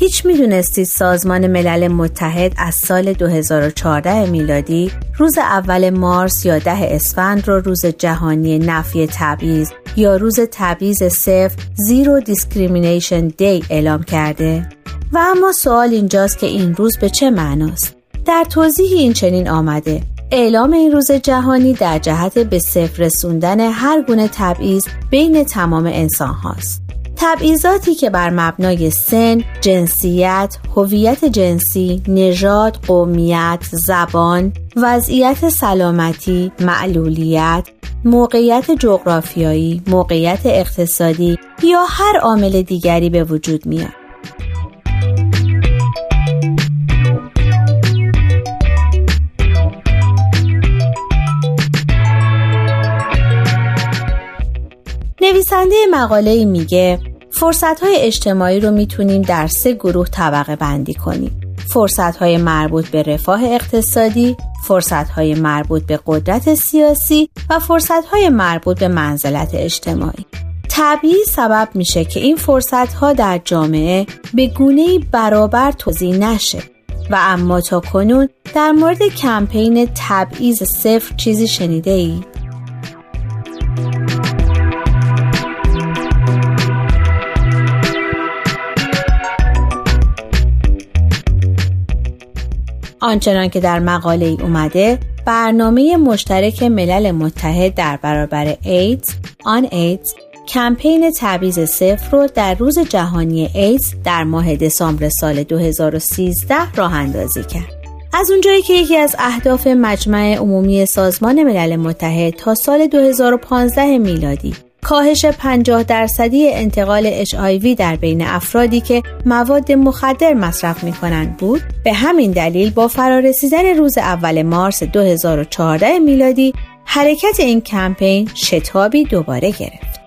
هیچ میدونستید سازمان ملل متحد از سال 2014 میلادی روز اول مارس یا 10 اسفند رو روز جهانی نفی تبعیض یا روز تبعیض صفر Zero Discrimination Day اعلام کرده؟ و اما سوال اینجاست که این روز به چه معناست؟ در توضیح این چنین آمده: اعلام این روز جهانی در جهت به صفر رسوندن هر گونه تبعیض بین تمام انسان هاست. تبعیضاتی که بر مبنای سن، جنسیت، هویت جنسی، نژاد، قومیت، زبان، وضعیت سلامتی، معلولیت، موقعیت جغرافیایی، موقعیت اقتصادی یا هر عامل دیگری به وجود میاد. نویسنده مقاله میگه فرصت‌های اجتماعی رو میتونیم در 3 گروه طبقه بندی کنیم: فرصت‌های مربوط به رفاه اقتصادی، فرصت‌های مربوط به قدرت سیاسی و فرصت‌های مربوط به منزلت اجتماعی. طبیعی سبب میشه که این فرصت‌ها در جامعه به گونه‌ای برابر توزیع نشه. و اما تا کنون در مورد کمپین تبعیض صفر چیزی شنیده ای؟ آنچنان که در مقاله ای اومده، برنامه مشترک ملل متحد در برابر ایدز، آن ایدز، کمپین تبعیض صفر رو در روز جهانی ایدز در ماه دسامبر سال 2013 راه اندازی کرد. از اونجایی که یکی از اهداف مجمع عمومی سازمان ملل متحد تا سال 2015 میلادی کاهش 50% انتقال HIV در بین افرادی که مواد مخدر مصرف می‌کنند بود، به همین دلیل با فرارسیدن روز اول مارس 2014 میلادی حرکت این کمپین شتابی دوباره گرفت.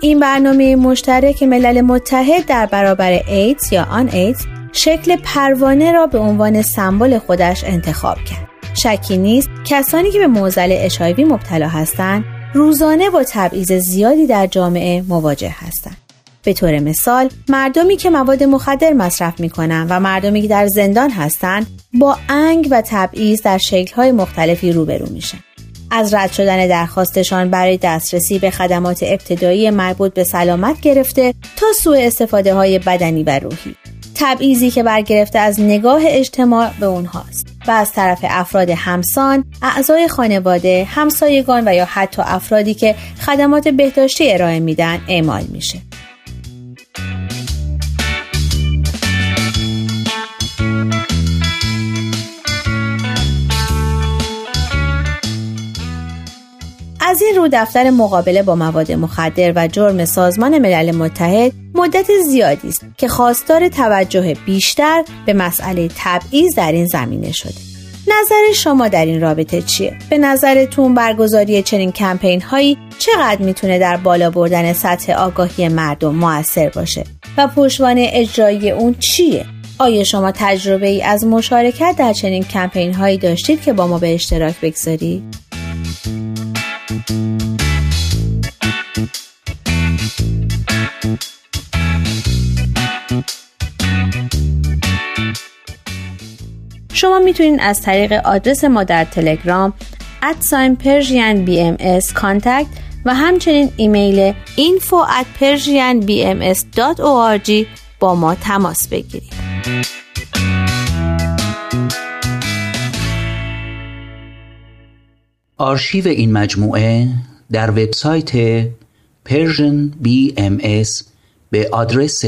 این برنامه مشترک ملل متحد در برابر ایدز یا آن ایدز شکل پروانه را به عنوان سمبل خودش انتخاب کرد. شکی نیست کسانی که به معضل HIV مبتلا هستند روزانه با تبعیض زیادی در جامعه مواجه هستند. به طور مثال، مردمی که مواد مخدر مصرف می‌کنند و مردمی که در زندان هستند با انگ و تبعیض در شکل‌های مختلفی روبرو میشن. از رد شدن درخواستشان برای دسترسی به خدمات ابتدایی مربوط به سلامت گرفته تا سوء استفاده های بدنی و روحی. تبعیضی که برگرفته از نگاه اجتماع به اونهاست و از طرف افراد همسان، اعضای خانواده، همسایگان و یا حتی افرادی که خدمات بهداشتی ارائه میدن اعمال میشه. از این رو دفتر مقابله با مواد مخدر و جرم سازمان ملل متحد مدت زیادی است که خواستار توجه بیشتر به مسئله تبعیض در این زمینه شده. نظر شما در این رابطه چیه؟ به نظرتون برگزاری چنین کمپین هایی چقدر میتونه در بالا بردن سطح آگاهی مردم مؤثر باشه و پشتوانه اجرایی اون چیه؟ آیا شما تجربه ای از مشارکت در چنین کمپین هایی داشتید که با ما به اشتراک بگذارید؟ شما میتونین از طریق آدرس ما در تلگرام @PersianBMS کانتکت و همچنین ایمیل info@persianbms.org با ما تماس بگیرید. آرشیو این مجموعه در وبسایت PersianBMS به آدرس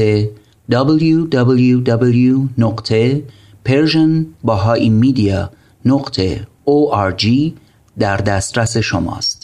www.persianbahaimedia.org در دسترس شماست.